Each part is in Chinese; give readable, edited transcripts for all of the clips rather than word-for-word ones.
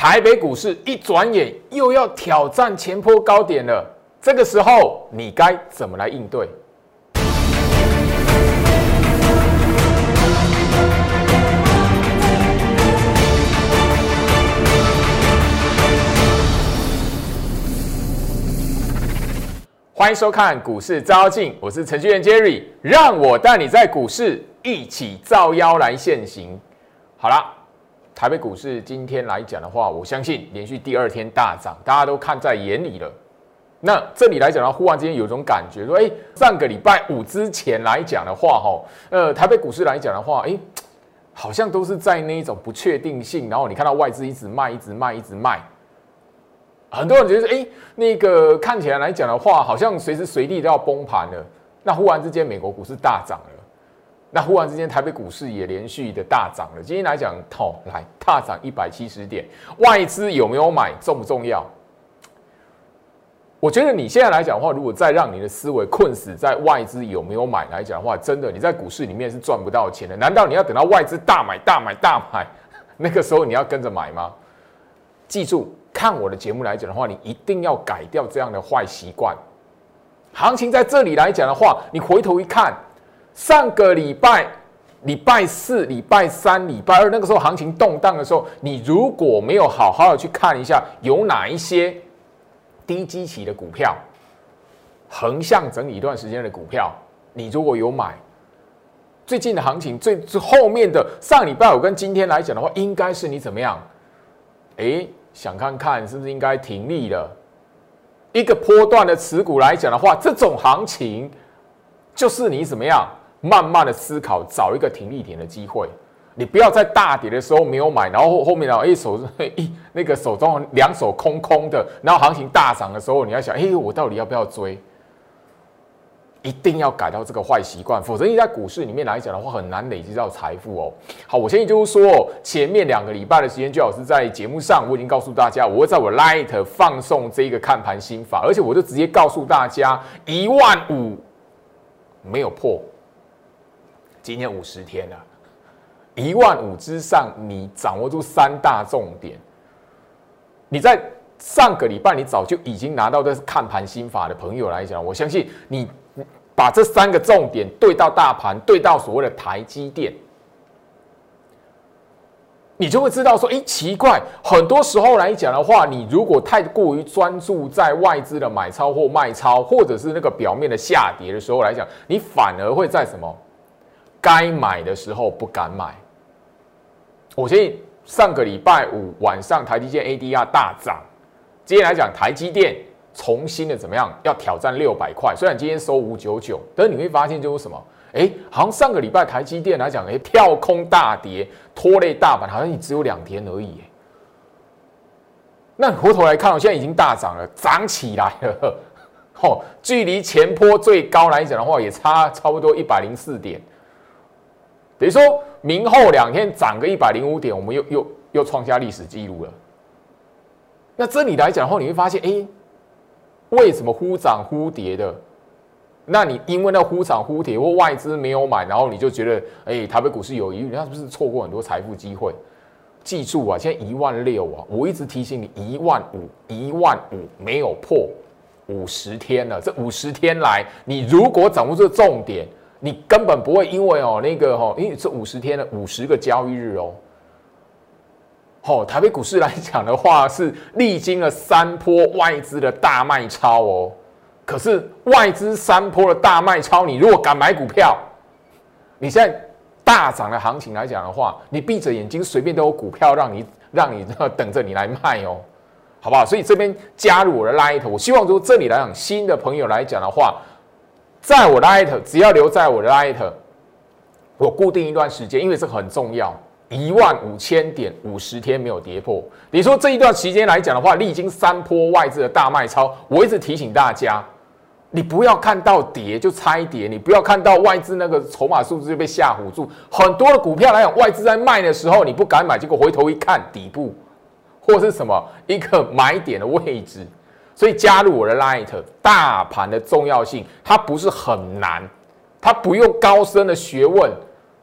台北股市一转眼又要挑战前波高点了，这个时候你该怎么来应对？欢迎收看《股市照妖镜》，我是程序员 Jerry， 让我带你在股市一起照妖来现行。好啦，台北股市今天来讲的话，我相信连续第二天大涨，大家都看在眼里了。那这里来讲的话，忽然之间有一种感觉，说，上个礼拜五之前来讲的话，台北股市来讲的话，好像都是在那一种不确定性，然后你看到外资一直卖。很多人觉得看起来来讲的话，好像随时随地都要崩盘了。那忽然之间，美国股市大涨了，那忽然之间，台北股市也连续的大涨了。今天来讲，大涨170点，外资有没有买重不重要？我觉得你现在来讲的话，如果再让你的思维困死在外资有没有买来讲的话，真的你在股市里面是赚不到钱的。难道你要等到外资大买，那个时候你要跟着买吗？记住。看我的节目来讲的话，你一定要改掉这样的坏习惯。行情在这里来讲的话，你回头一看，上个礼拜4、3、2那个时候行情动荡的时候，你如果没有好好的去看一下有哪一些低基期的股票，横向整理一段时间的股票，你如果有买，最近的行情最后面的上礼拜五跟今天来讲的话，应该是你怎么样？想看看是不是应该停利了？一个波段的持股来讲的话，这种行情就是你怎么样慢慢的思考，找一个停利点的机会。你不要在大跌的时候没有买，然后后面手中两手空空的，然后行情大涨的时候，你要想，我到底要不要追？一定要改掉这个坏习惯，否则你在股市里面来讲的话，很难累积到财富哦。好，我相信就是说，前面2个礼拜的时间，最好是在节目上我已经告诉大家，我会在我 Light 放送这个看盘心法，而且我就直接告诉大家，15000没有破，今天50天了，15000之上，你掌握住3大重点，你在。上个礼拜你早就已经拿到这看盘心法的朋友来讲，我相信你把这3个重点对到大盘，对到所谓的台积电，你就会知道说，奇怪，很多时候来讲的话，你如果太过于专注在外资的买超或卖超，或者是那个表面的下跌的时候来讲，你反而会在什么该买的时候不敢买。我相信上个礼拜五晚上台积电 ADR 大涨。今天来讲，台积电重新的怎么样？要挑战600块。虽然今天收599，但是你会发现就是什么？好像上个礼拜台积电来讲，跳空大跌，拖累大盘，好像也只有2天而已。那回头来看，我现在已经大涨了，涨起来了。距离前波最高来讲的话，也差差不多104点。等于说明后2天涨个105点，我们又创下历史记录了。那这里来讲的话，你会发现，为什么忽涨忽跌的？那你因为那忽涨忽跌或外资没有买，然后你就觉得，台北股市有疑虑，那是不是错过很多财富机会？记住啊，现在16000啊，我一直提醒你，15000没有破，50天了。这50天来，你如果掌握这重点，你根本不会因为因为这50天的50个交易日哦。台北股市来讲的话，是历经了3波外资的大卖超哦。可是外资3波的大卖超，你如果敢买股票，你现在大涨的行情来讲的话，你闭着眼睛随便都有股票让你等着你来卖哦，好不好？所以这边加入我的 Light， 我希望说这里来讲新的朋友来讲的话，在我 Light 只要留在我的 Light， 我固定一段时间，因为这很重要。15000点，50天没有跌破。你说这一段时间来讲的话，历经3波外资的大卖超，我一直提醒大家，你不要看到跌就猜跌，你不要看到外资那个筹码数字就被吓唬住。很多的股票来讲，外资在卖的时候你不敢买，结果回头一看底部或是什么一个买点的位置。所以加入我的 Light， 大盘的重要性它不是很难，它不用高深的学问。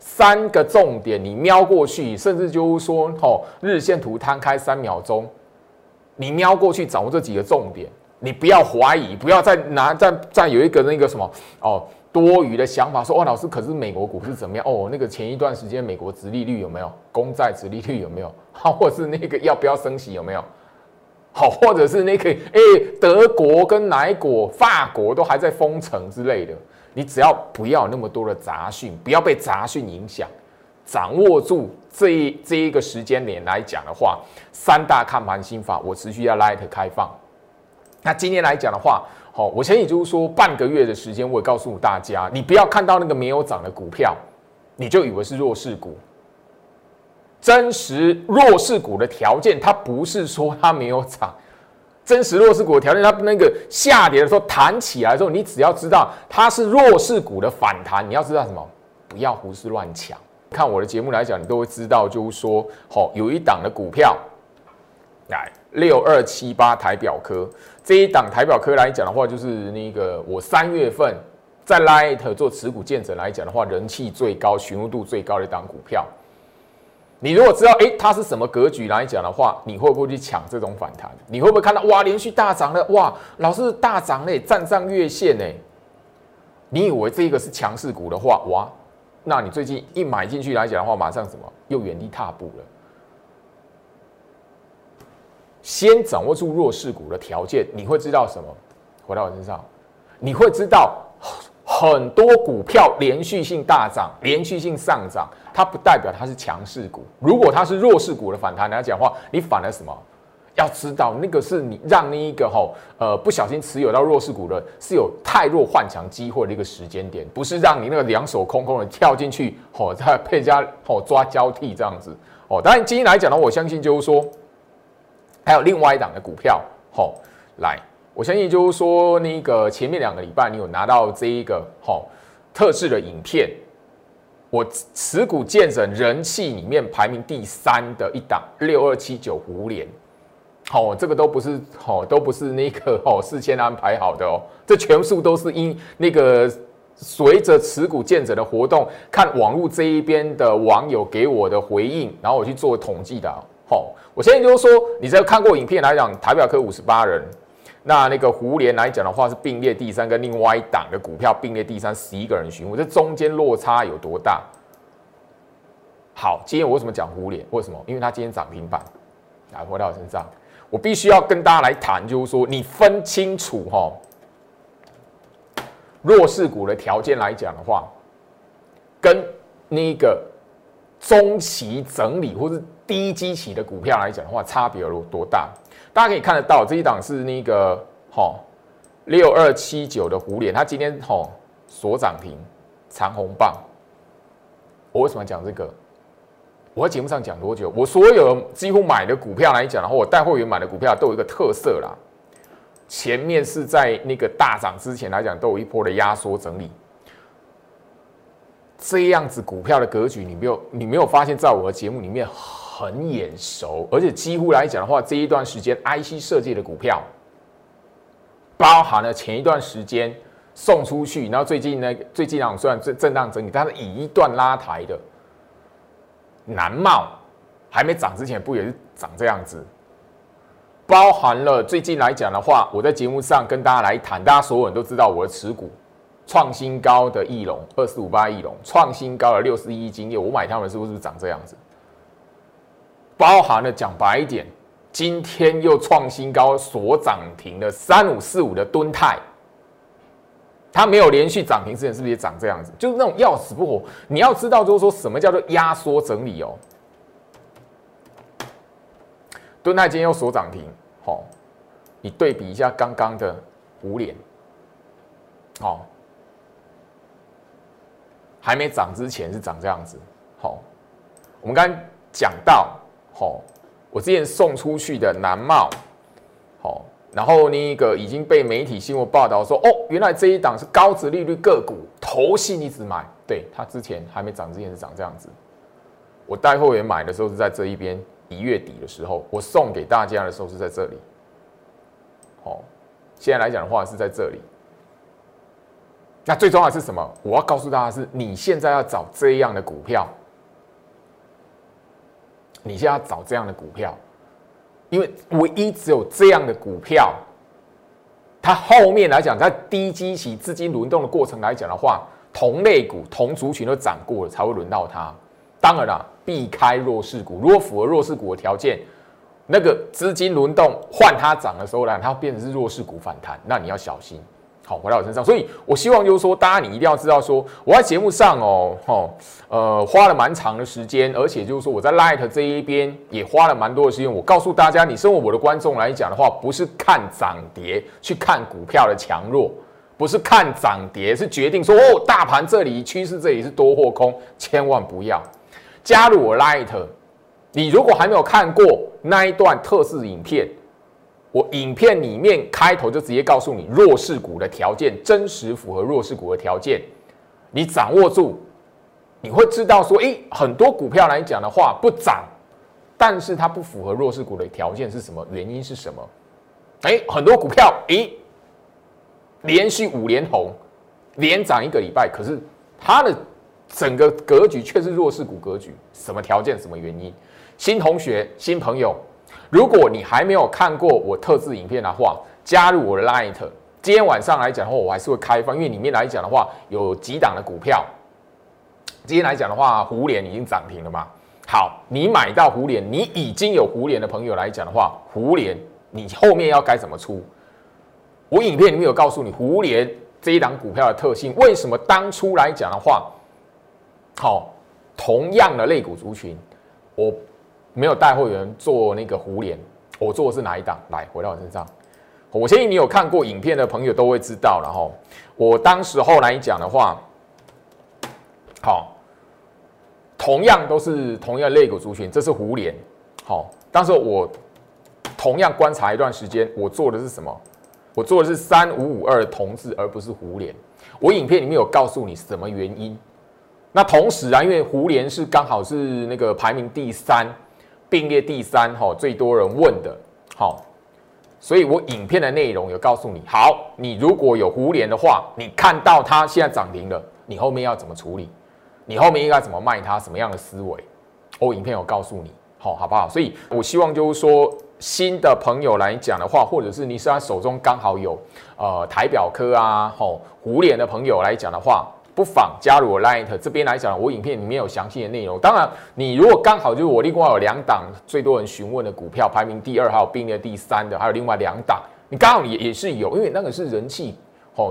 三个重点你瞄过去，甚至就是说，日线图摊开3秒钟，你瞄过去，掌握这几个重点，你不要怀疑，不要再有一个那个什么多余的想法说，老师，可是美国股市怎么样？那个前一段时间美国殖利率有没有？公债殖利率有没有？或者是那个要不要升息有没有？或者是那个德国跟哪一国、法国都还在封城之类的，你只要不要那么多的杂讯，不要被杂讯影响，掌握住这一个时间点来讲的话，三大看盘心法我持续要 Light 开放。那今天来讲的话，我前也就是说半个月的时间，我也告诉大家，你不要看到那个没有涨的股票，你就以为是弱势股。真实弱势股的条件，它不是说它没有涨。真实弱势股的条件，它那个下跌的时候弹起来的时候，你只要知道它是弱势股的反弹，你要知道什么？不要胡思乱想。看我的节目来讲，你都会知道，就是说，有一档的股票，来6278台表科这一档台表科来讲的话，就是那个我3月份在 Light 做持股见证来讲的话，人气最高、询问度最高的一档股票。你如果知道它是什么格局来讲的话，你会不会去抢这种反弹？你会不会看到哇连续大涨了，哇老是大涨嘞，站上月线嘞？你以为这个是强势股的话，哇，那你最近一买进去来讲的话，马上什么又原地踏步了？先掌握住弱势股的条件，你会知道什么？回到我身上，你会知道。很多股票连续性大涨、连续性上涨，它不代表它是强势股。如果它是弱势股的反弹来讲的话，你反而什么？要知道那个是你让那一个不小心持有到弱势股的，是有太弱换强机会的一个时间点，不是让你那个两手空空的跳进去再被人家抓交替这样子当然今天来讲呢，我相信就是说，还有另外一档的股票来。我相信就是说，那个前面2个礼拜你有拿到这一个特制的影片，我持股见证人气里面排名第3的一档6279胡连，这个都不是那个事先安排好的这全数都是因那个随着持股见证的活动，看网络这一边的网友给我的回应，然后我去做统计的我相信就是说，你在看过影片来讲，台表科58人。那个胡连来讲的话是并列第3，跟另外一档的股票并列第3，11个人询问，这中间落差有多大？好，今天我为什么讲胡连？为什么？因为它今天涨停板，来回到我身上，我必须要跟大家来谈，就是说你分清楚弱势股的条件来讲的话，跟那个中期整理或是低基期的股票来讲的话，差别有多大？大家可以看得到，这一档是那个6279的胡连，它今天所涨停长红棒。我为什么讲这个？我在节目上讲多久？我所有几乎买的股票来讲，然后我带会员买的股票都有一个特色啦，前面是在那个大涨之前来讲，都有一波的压缩整理。这样子股票的格局，你没有发现，在我的节目里面很眼熟，而且几乎来讲的话，这一段时间 IC 设计的股票，包含了前一段时间送出去，然后最近啊，虽然震荡整理，但是以一段拉抬的南茂还没涨之前，不也是涨这样子？包含了最近来讲的话，我在节目上跟大家来谈，大家所有人都知道我的持股。创新高的翼龙2458翼龙，创新高的61精液，我买它们是不是长这样子？包含了讲白一点，今天又创新高所涨停的3545的敦泰，它没有连续涨停之前是不是也长这样子？就是那种要死不活。你要知道就是说什么叫做压缩整理敦泰今天又所涨停你对比一下刚刚的胡连还没涨之前是长这样子。我们刚才讲到，我之前送出去的南茂，然后那个已经被媒体新闻报道说，原来这一档是高殖利率个股，投信一直买，对，它之前还没涨之前是长这样子。我带会员买的时候是在这一边，1月底的时候，我送给大家的时候是在这里。现在来讲的话是在这里。那最重要的是什么？我要告诉大家是，你现在要找这样的股票，你现在要找这样的股票，因为唯一只有这样的股票，它后面来讲，它低基期资金轮动的过程来讲的话，同类股、同族群都涨过了，才会轮到它。当然啦，避开弱势股，如果符合弱势股的条件，那个资金轮动换它涨的时候呢，它变成是弱势股反弹，那你要小心。好，回到我身上，所以我希望就是说，大家你一定要知道说，我在节目上花了蛮长的时间，而且就是说我在 Light 这一边也花了蛮多的时间。我告诉大家，你身为我的观众来讲的话，不是看涨跌去看股票的强弱，不是看涨跌是决定说哦，大盘这里趋势这里是多或空，千万不要加入我 Light。你如果还没有看过那一段特制影片。我影片里面开头就直接告诉你弱势股的条件，真实符合弱势股的条件，你掌握住，你会知道说，很多股票来讲的话不涨，但是它不符合弱势股的条件是什么？原因是什么？很多股票连续5连红，连涨1个礼拜，可是它的整个格局却是弱势股格局，什么条件？什么原因？新同学、新朋友。如果你还没有看过我特制影片的话，加入我的 Light。今天晚上来讲的话，我还是会开放，因为里面来讲的话有几档的股票。今天来讲的话，胡联已经涨停了嘛？好，你买到胡联，你已经有胡联的朋友来讲的话，胡联你后面要该怎么出？我影片里面有告诉你胡联这一档股票的特性，为什么当初来讲的话，同样的类股族群，我。没有带会员做那个胡联，我做的是哪一档？来，回到我身上。我相信你有看过影片的朋友都会知道。然后我当时后来讲的话，同样都是同样类股族群，这是胡联。当时我同样观察一段时间，我做的是什么？我做的是3552同志，而不是胡联。我影片里面有告诉你什么原因。那同时啊，因为胡联是刚好是那个排名第3。并列第3，最多人问的，所以我影片的内容有告诉你。好，你如果有胡联的话，你看到它现在涨停了，你后面要怎么处理？你后面应该怎么卖它？什么样的思维？我影片有告诉你，好不好？所以我希望就是说，新的朋友来讲的话，或者是你现在手中刚好有台表科啊，胡联的朋友来讲的话。不妨加入我 Light 这边来讲，我影片里面有详细的内容。当然，你如果刚好就是我另外有2档最多人询问的股票，排名第2，还有并列第3的，还有另外2档，你刚好也是有，因为那个是人气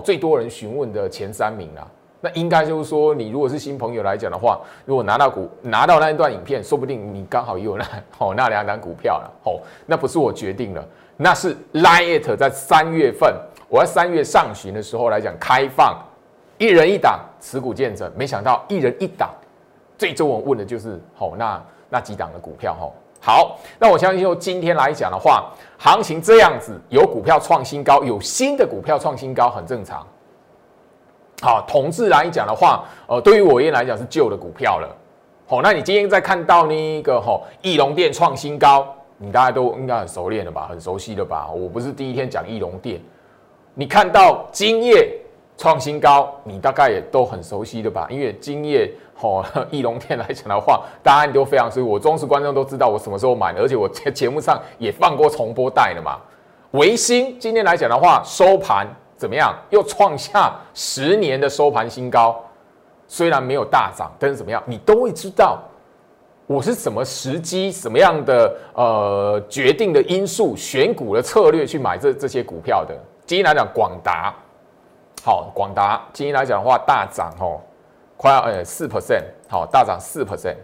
最多人询问的前3名啦。那应该就是说，你如果是新朋友来讲的话，如果拿到那一段影片，说不定你刚好也有那2档股票了。那不是我决定了，那是 Light 在3月份，我在3月上旬的时候来讲开放。1人1档持股见证，没想到1人1档，最终我问的就是那几档的股票好，那我相信就今天来讲的话，行情这样子，有股票创新高，有新的股票创新高很正常。好，同志来讲的话，对于我而言来讲是旧的股票了。好，那你今天再看到那个义隆电创新高，你大家都应该很熟练了吧，很熟悉了吧？我不是第一天讲义隆电，你看到今夜。创新高，你大概也都很熟悉的吧？因为今夜义隆电来讲的话，大家你都非常熟悉。我忠实观众都知道我什么时候买的，而且我在节目上也放过重播带了嘛。微星今天来讲的话，收盘怎么样？又创下10年的收盘新高，虽然没有大涨，但是怎么样，你都会知道我是什么时机、什么样的决定的因素、选股的策略去买这些股票的。今天来讲广达。好，广达今天来讲的话，大涨快要4%，好，大涨4%。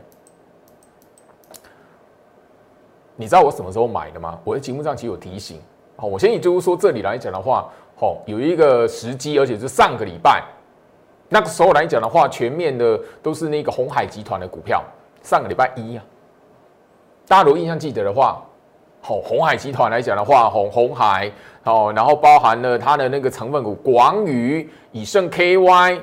你知道我什么时候买的吗？我在节目上其实有提醒。好，我先就是说这里来讲的话，有一个时机，而且是上个礼拜那个时候来讲的话，全面的都是那个鸿海集团的股票。上个礼拜1啊，大家如果印象记得的话。鸿海集团来讲的话，鸿海，然后包含了它的那个成分股广宇、以盛 KY，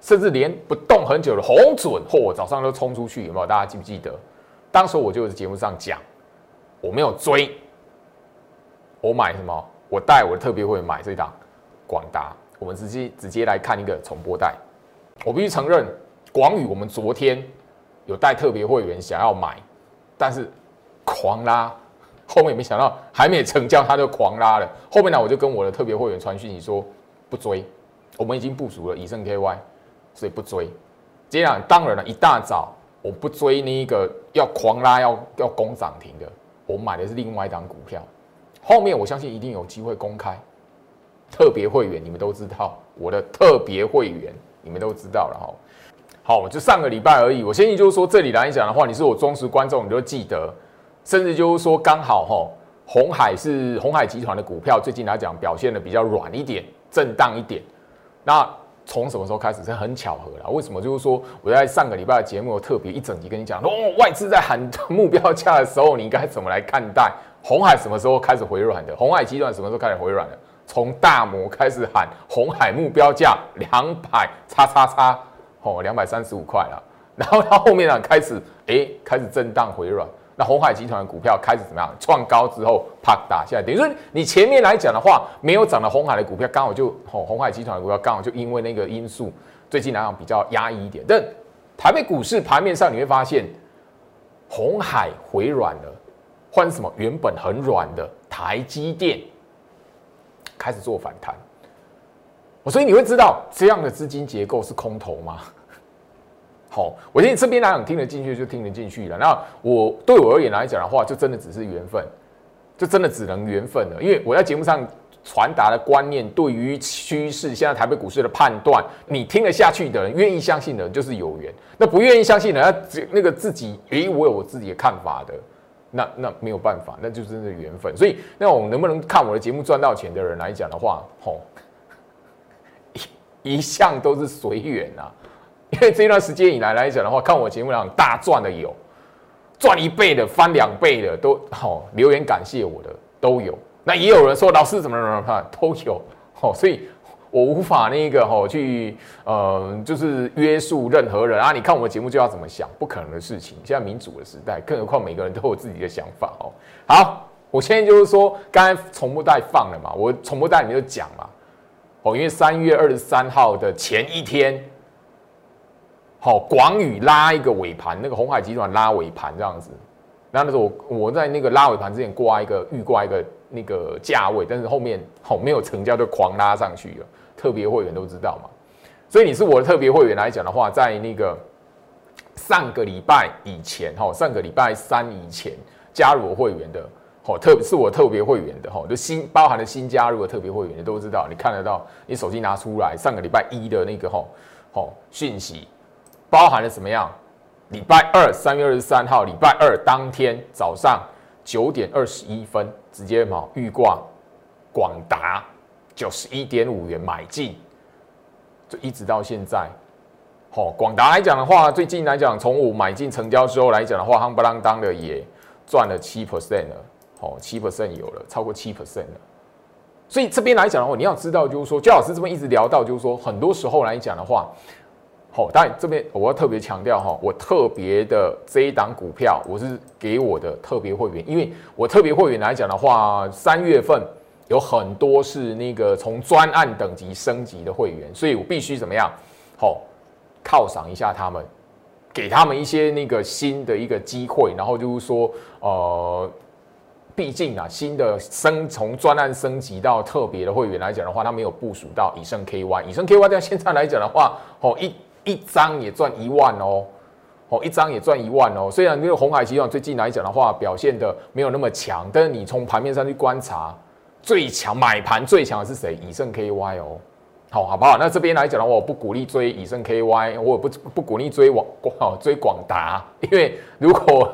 甚至连不动很久的鸿准，早上都冲出去，有没有？大家记不记得？当时我就在节目上讲，我没有追，我买什么？我带我的特别会买这档广达，我们直接来看一个重播带。我必须承认，广宇我们昨天有带特别会员想要买，但是狂拉，后面没想到还没成交他就狂拉了。后面呢，我就跟我的特别会员传讯息说不追，我们已经部署了以盛 KY， 所以不追。接下来当然了，一大早我不追那个要狂拉要攻涨停的，我买的是另外一档股票。后面我相信一定有机会公开。特别会员你们都知道，我的特别会员你们都知道了哈。好，就上个礼拜而已。我相信就是说，这里来讲的话，你是我忠实观众，你就记得，甚至就是说刚好哈，鸿海集团的股票最近来讲表现的比较软一点，震荡一点。那从什么时候开始？这很巧合啦。为什么？就是说我在上个礼拜的节目特别一整集跟你讲，哦，外资在喊目标价的时候，你应该怎么来看待？鸿海什么时候开始回软的？鸿海集团什么时候开始回软的？从大摩开始喊鸿海目标价200XXX，哦，235块了。然后它后面啊开始开始震荡回软。那鸿海集团的股票开始怎么样？创高之后啪打下来，等于说你前面来讲的话，没有涨的鸿海的股票刚好就鸿海集团的股票刚好就因为那个因素，最近来讲比较压抑一点。但台北股市盘面上你会发现，鸿海回软了，换什么原本很软的台积电。开始做反弹，所以你会知道这样的资金结构是空头吗？好，我觉得这边来讲听得进去就听得进去了。那我对我而言来讲的话，就真的只是缘分，就真的只能缘分了。因为我在节目上传达的观念，对于趋势现在台北股市的判断，你听得下去的人，愿意相信的人就是有缘。那不愿意相信的人，那个自己我有我自己的看法的。那没有办法，那就真的缘分。所以，那我能不能看我的节目赚到钱的人来讲的话，一向都是随缘啊。因为这段时间以来来讲的话，看我节目上大赚的有，赚1倍的、翻2倍的都留言感谢我的都有。那也有人说老师怎么都有所以我无法去就是约束任何人啊！你看我们节目就要怎么想，不可能的事情。现在民主的时代，更何况每个人都有自己的想法哦。好，我现在就是说，刚才重播带放了嘛，我重播带里面就讲嘛，因为3月23号的前一天，广宇拉一个尾盘，那个鸿海集团拉尾盘这样子。那时候我在那个拉尾盘之前预挂一个那个价位，但是后面没有成交就狂拉上去了。特别会员都知道嘛，所以你是我的特别会员来讲的话，在那个上个礼拜以前，上个礼拜3以前加入我会员的，是我特别会员的，就包含了新加入的特别会员，你都知道，你看得到，你手机拿出来，上个礼拜1的那个讯息，包含了什么样？礼拜2 3月23号，礼拜2当天早上9点21分，直接预挂广达。91.5元买进，就一直到现在。广达来讲的话，最近来讲，从我买进成交之后来讲的话，夯不啷当的也赚了7% 了，7% 有了，超过7% 了。所以这边来讲的话，你要知道就是说，焦老师这边一直聊到就是说，很多时候来讲的话，当然这边我要特别强调我特别的这一档股票，我是给我的特别会员，因为我特别会员来讲的话，3月份。有很多是那个从专案等级升级的会员，所以我必须怎么样？犒赏一下他们，给他们一些那个新的一个机会，然后就是说，毕竟啊，新的从专案升级到特别的会员来讲的话，他没有部署到以盛 KY， 以盛 KY 在现在来讲的话，一张也赚1万哦。一张也赚1万哦。虽然那个鸿海集团最近来讲的话表现的没有那么强，但是你从盘面上去观察。最强买盘最强的是谁？以盛 KY 哦，好不好？那这边来讲的话，我不鼓励追以盛 KY， 我也不鼓励追广达，因为如果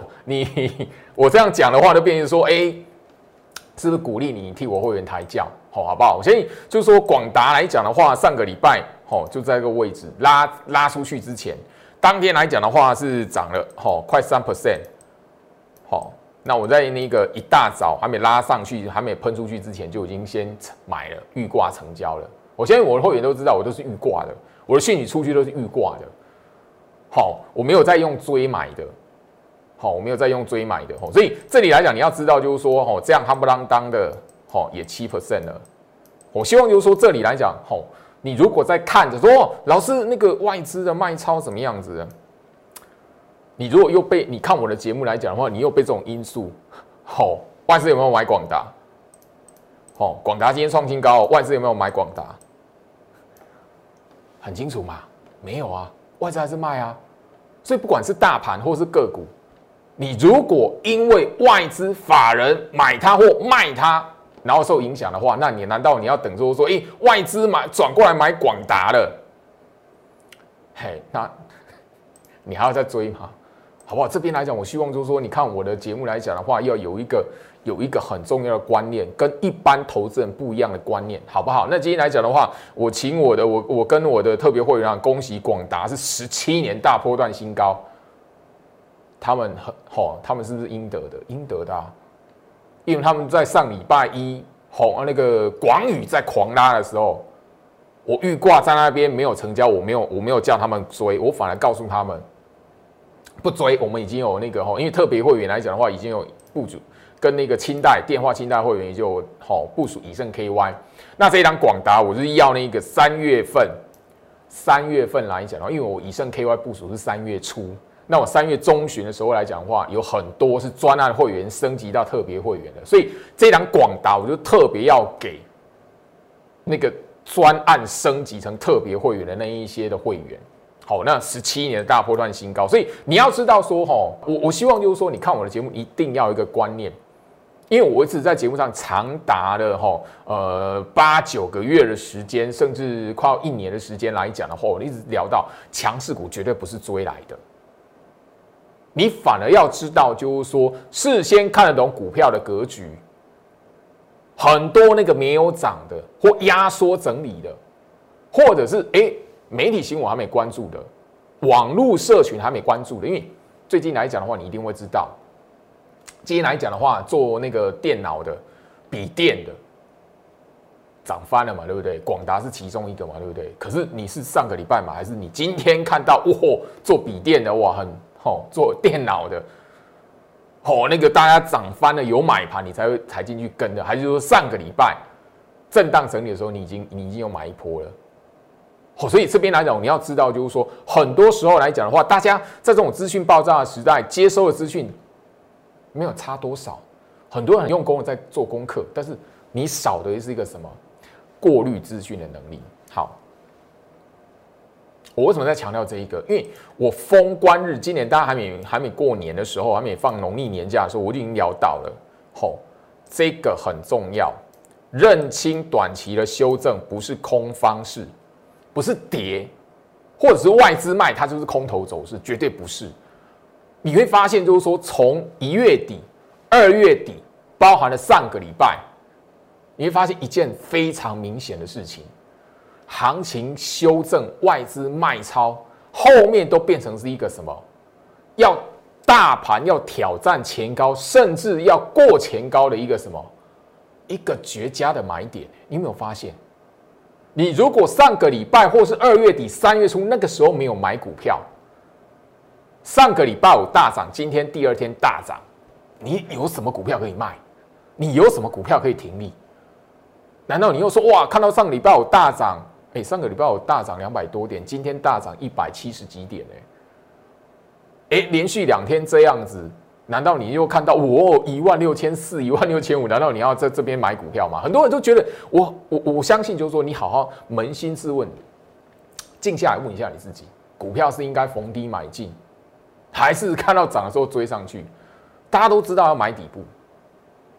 我这样讲的话，就变成说，是不是鼓励你替我会员抬轿？好不好？所以就是说广达来讲的话，上个礼拜就在这个位置拉出去之前，当天来讲的话是涨了快3%，那我在那个一大早还没拉上去、还没喷出去之前，就已经先买了预挂成交了。我相信我的会员都知道，我都是预挂的，我的讯息出去都是预挂的。我没有在用追买的。我没有在用追买的。所以这里来讲，你要知道就是说，这样夯不啷当的，也7% 了。我希望就是说，这里来讲，你如果在看着说、哦、老师那个外资的卖超怎么样子的，你如果又被你看我的节目来讲的话，你又被这种因素，好、哦，外资有没有买广达？好、哦，广达今天创新高、哦，外资有没有买广达？很清楚嘛，没有啊，外资还是卖啊。所以不管是大盘或是个股，你如果因为外资法人买它或卖它，然后受影响的话，那你难道你要等说说，外资买转过来买广达了，嘿，那你还要再追吗？好不好？这边来讲，我希望就是说，你看我的节目来讲的话，要有一个很重要的观念，跟一般投资人不一样的观念，好不好？那今天来讲的话，我请我的我跟我的特别会员，恭喜广达是17年大波段新高，他们很吼，他们是不是应得的？应得的啊。因为他们在上礼拜一吼那个广宇在狂拉的时候，我预挂在那边没有成交，我没有叫他们追，我反而告诉他们不追。我们已经有那个吼，因为特别会员来讲的话，已经有部署跟那个清代电话清代会员也就吼部署以盛 KY。那这一档广达，我就是要那个三月份来讲，因为我以盛 KY 部署是3月初。那我3月中旬的时候来讲的话，有很多是专案会员升级到特别会员的，所以这档广达我就特别要给那个专案升级成特别会员的那一些的会员。好，那17年的大波段新高，所以你要知道说，我希望就是说，你看我的节目一定要有一个观念，因为我一直在节目上长达了8、9个月的时间，甚至快要1年的时间来讲的话，我一直聊到强势股绝对不是追来的。你反而要知道，就是说事先看得懂股票的格局，很多那个没有涨的或压缩整理的，或者是媒体新闻还没关注的，网络社群还没关注的，因为最近来讲的话，你一定会知道。今天来讲的话，做那个电脑的、笔电的，涨翻了嘛，对不对？广达是其中一个嘛，对不对？可是你是上个礼拜嘛，还是你今天看到做笔电的哇很？做电脑的，那个大家涨翻了有买盘，你才进去跟的，还是说上个礼拜震荡整理的时候，你已经有买一波了？所以这边来讲，你要知道，就是说，很多时候来讲的话，大家在这种资讯爆炸的时代，接收的资讯没有差多少，很多人很用功的在做功课，但是你少的是一个什么过滤资讯的能力。好。我为什么在强调这一个？因为我封关日，今年大家还没过年的时候，还没放农历年假的时候，我就已经聊到了。这个很重要，认清短期的修正不是空方式，不是跌，或者是外资卖，它就是空头走势，绝对不是。你会发现，就是说从1月底、2月底，包含了上个礼拜，你会发现一件非常明显的事情。行情修正，外资卖超，后面都变成是一个什么？要大盘要挑战前高，甚至要过前高的一个什么？一个绝佳的买点。你有没有发现？你如果上个礼拜或是2月底、3月初那个时候没有买股票，上个礼拜五大涨，今天第二天大涨，你有什么股票可以卖？你有什么股票可以停利？难道你又说哇，看到上个礼拜五大涨？上个礼拜我大涨200多点，今天大涨170几点连续2天这样子，难道你又看到我16400、16500？难道你要在这边买股票吗？很多人都觉得我相信，就是说你好好扪心自问，静下来问一下你自己，股票是应该逢低买进，还是看到涨的时候追上去？大家都知道要买底部，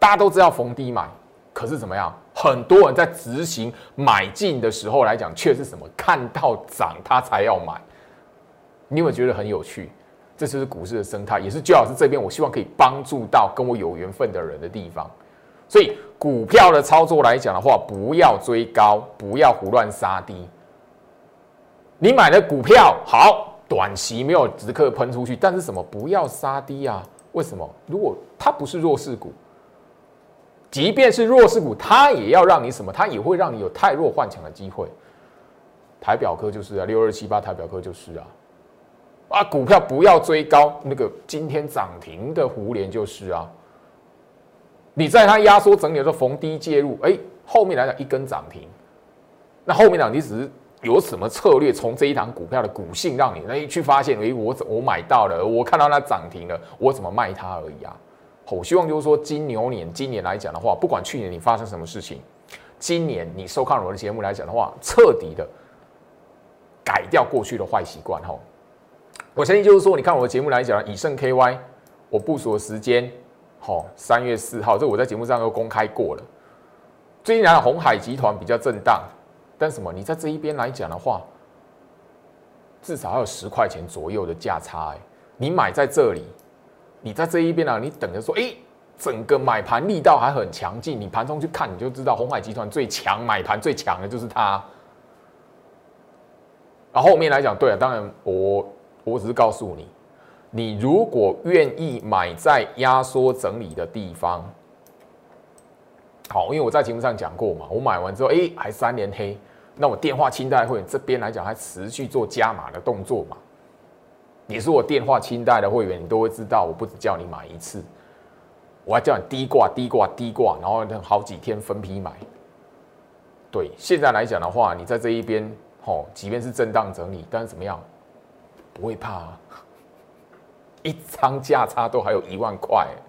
大家都知道逢低买，可是怎么样？很多人在执行买进的时候来讲，却是什么？看到涨他才要买。你有没有觉得很有趣？这就是股市的生态，也是最好是这边我希望可以帮助到跟我有缘分的人的地方。所以股票的操作来讲的话，不要追高，不要胡乱杀低。你买的股票好，短期没有直刻喷出去，但是什么？不要杀低啊！为什么？如果它不是弱势股。即便是弱势股，它也要让你什么？它也会让你有太弱换强的机会。台表科就是啊，6278台表科就是啊，股票不要追高，那个今天涨停的胡联就是啊。你在它压缩整理的时候逢低介入，后面来讲一根涨停，那后面呢，你只是有什么策略从这一档股票的股性让你那一去发现，哎，我买到了，我看到它涨停了，我怎么卖它而已啊？我希望就是说，今年来讲的话，不管去年你发生什么事情，今年你收看我的节目来讲的话，彻底的改掉过去的坏习惯哈。我相信就是说，你看我的节目来讲，以盛 KY， 我部署的时间，好，3月4号，这我在节目上都公开过了。最近来讲，鸿海集团比较震荡，但什么？你在这一边来讲的话，至少还有10块钱左右的价差、欸，你买在这里。你在这一边啊，你等着说，哎、欸，整个买盘力道还很强劲，你盘中去看你就知道，鸿海集团最强买盘最强的就是它。然后后面来讲，对啊，当然我只是告诉你，你如果愿意买在压缩整理的地方，好，因为我在节目上讲过嘛，我买完之后，哎、欸，还3连黑，那我电话清代会员这边来讲还持续做加码的动作嘛。你是我电话清代的会员，你都会知道，我不只叫你买一次，我还叫你低挂，然后好几天分批买。对，现在来讲的话，你在这一边，吼，即便是震荡整理，但是怎么样，不会怕、啊，一张价差都还有1万块、欸。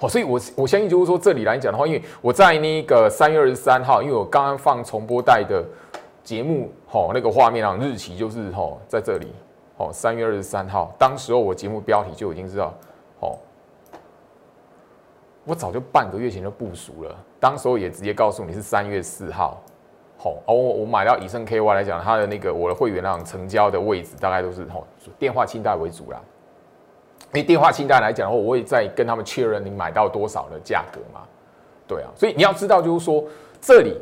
好，所以我相信就是说，这里来讲的话，因为我在那个3月23号，因为我刚刚放重播带的节目，吼，那个画面上日期就是吼在这里。哦，3月23号，当时候我节目标题就已经知道，哦，我早就半个月前就部署了，当时候也直接告诉你是3月4号，哦，我买到以盛 KY 来讲，它的那个我的会员量成交的位置大概都是哦电话清代为主啦，因为电话清代来讲的话，我会再跟他们确认你买到多少的价格嘛，对啊，所以你要知道就是说这里。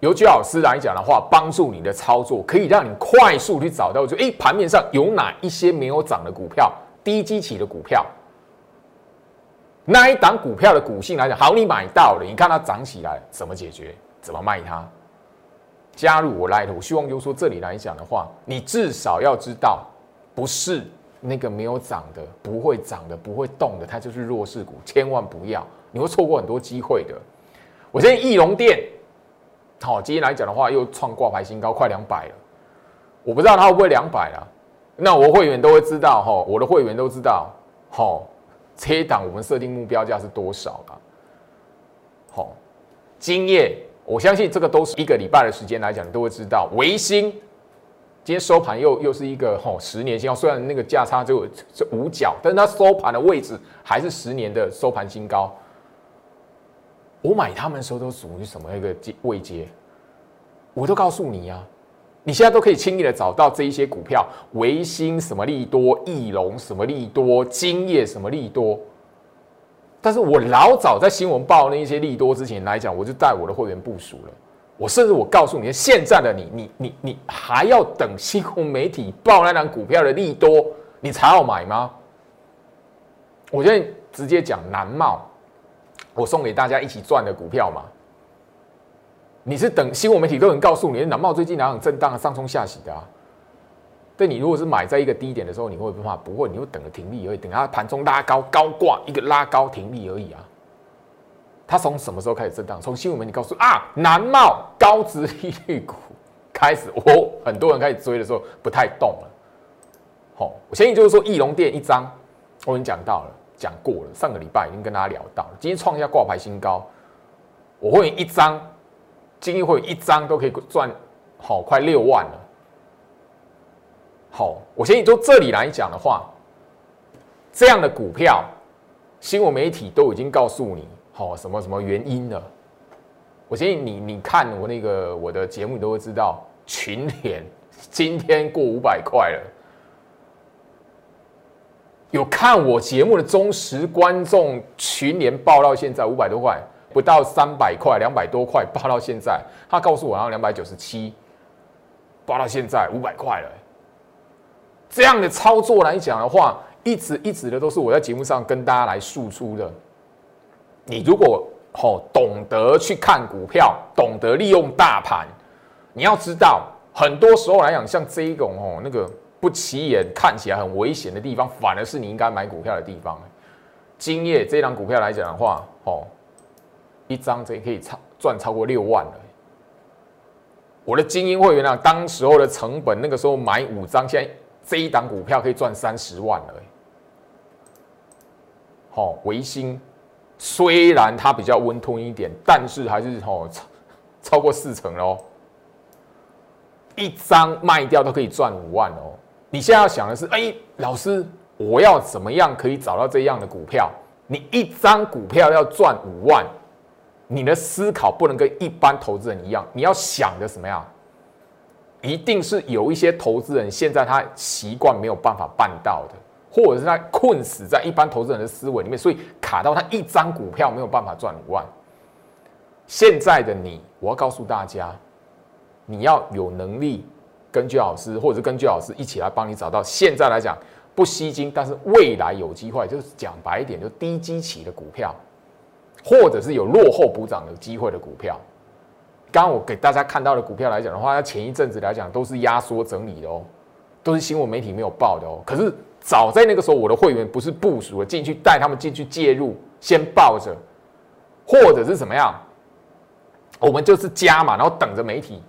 由Jerry老师来讲的话，帮助你的操作可以让你快速去找到，就哎，盘面上有哪一些没有涨的股票，低基期的股票，那一档股票的股性来讲，好，你买到了，你看它涨起来，怎么解决？怎么卖它？加入我Light，我希望就是说这里来讲的话，你至少要知道，不是那个没有涨的、不会涨的、不会动的，它就是弱势股，千万不要，你会错过很多机会的。我现在义隆店。好，今天来讲的话，又创挂牌新高，快200了。我不知道它会不会200啦。那我会员都会知道，哈，我的会员都知道，哈，这一档我们设定目标价是多少啦？好，今夜我相信这个都是一个礼拜的时间来讲，你都会知道。微星今天收盘又是一个哈10年新高，虽然那个价差就5角，但是它收盘的位置还是10年的收盘新高。我买他们的时候都属于什么一个位阶？我都告诉你啊，你现在都可以轻易的找到这一些股票，微星什么利多，翼龙什么利多，金叶什么利多。但是我老早在新闻报那一些利多之前来讲，我就带我的会员部署了。我甚至我告诉你，现在的你还要等新闻媒体报那档股票的利多，你才要买吗？我现在直接讲南茂。我送给大家一起赚的股票嘛，你是等新闻媒体都能告诉你，南茂最近哪有震荡上冲下洗的啊？但你如果是买在一个低点的时候，你会不怕？不会，你会等个停利而已，等它盘中拉高，高挂一个拉高停利而已啊。它从什么时候开始震荡？从新闻媒体告诉啊，南茂高殖利率股开始，哦，很多人开始追的时候不太动了。好，我相信就是说，义隆店一张，我已经讲到了。讲过了，上个礼拜已经跟大家聊到了。今天创一下挂牌新高，我会员一张，今天会员一张都可以赚好快6万了。好，我先就这里来讲的话，这样的股票，新闻媒体都已经告诉你好什么什么原因了。我建议你看我那个我的节目，你都会知道，群联今天过500块了。有看我节目的忠实观众，群联报到现在500多块，不到300块，200多块报到现在。他告诉我，然后297，报到现在500块了。这样的操作来讲的话，一直的都是我在节目上跟大家来输出的。你如果懂得去看股票，懂得利用大盘，你要知道，很多时候来讲，像这一种那个。不起眼，看起来很危险的地方，反而是你应该买股票的地方。今夜这档股票来讲的话，哦，一张可以赚超过6万了。我的精英会员啊，当时候的成本，那个时候买5张，现在这一档股票可以赚30万了。好，微星虽然它比较温吞一点，但是还是超过40%喽。一张卖掉都可以赚5万哦。你现在要想的是，哎，老师，我要怎么样可以找到这样的股票？你一张股票要赚5万。你的思考不能跟一般投资人一样，你要想的什么呀？一定是有一些投资人现在他习惯没有办法办到的，或者是他困死在一般投资人的思维里面，所以卡到他一张股票没有办法赚5万。现在的你，我要告诉大家，你要有能力跟Jerry老师，或者是跟Jerry老师一起来帮你找到。现在来讲不吸金，但是未来有机会，就是讲白一点，就低基期的股票。或者是有落后补涨的机会的股票，刚刚我给大家看到的股票来讲的话，它前一阵子来讲都是压缩整理的哦，都是新闻媒体没有报的哦。可是早在那个时候，我的会员不是部署了进去，带他们进去介入，先抱着，或者是怎么样，我们就是加嘛，然后等着媒体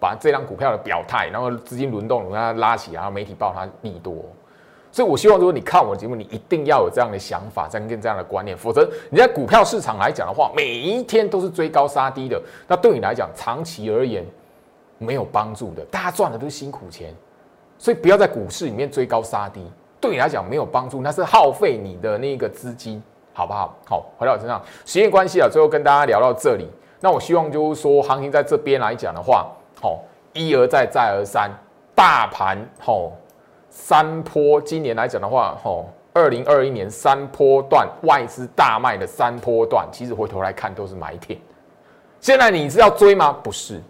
把这张股票的表态，然后资金轮动让它拉起来，然后媒体报它利多。所以我希望说，你看我的节目，你一定要有这样的想法，跟这样的观念，否则你在股票市场来讲的话，每一天都是追高杀低的，那对你来讲，长期而言没有帮助的。大家赚的都是辛苦钱，所以不要在股市里面追高杀低，对你来讲没有帮助，那是耗费你的那个资金，好不好？好，回到我身上，时间关系啊，最后跟大家聊到这里。那我希望就是说，行情在这边来讲的话，一而再，再而三，大盘三波，今年来讲的话，2021年三波段外资大卖的三波段，其实回头来看都是买点。现在你是要追吗？不是，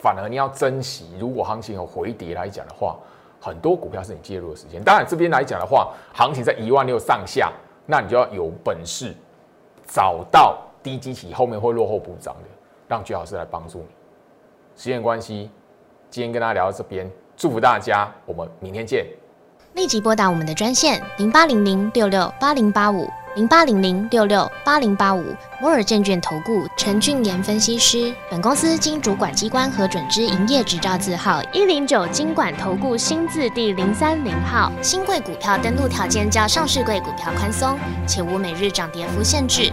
反而你要珍惜。如果行情有回跌来讲的话，很多股票是你介入的时间。当然这边来讲的话，行情在16000上下，那你就要有本事找到低基期后面会落后补涨的，让Jerry老师来帮助你。时间关系，今天跟大家聊到这边。祝福大家，我们明天见。立即拨打我们的专线08006680850800668085。摩尔证券投顾陈俊言分析师。本公司经主管机关核准之营业执照字号109金管投顾新字第030号。新贵股票登录条件较上市贵股票宽松，且无每日涨跌幅限制。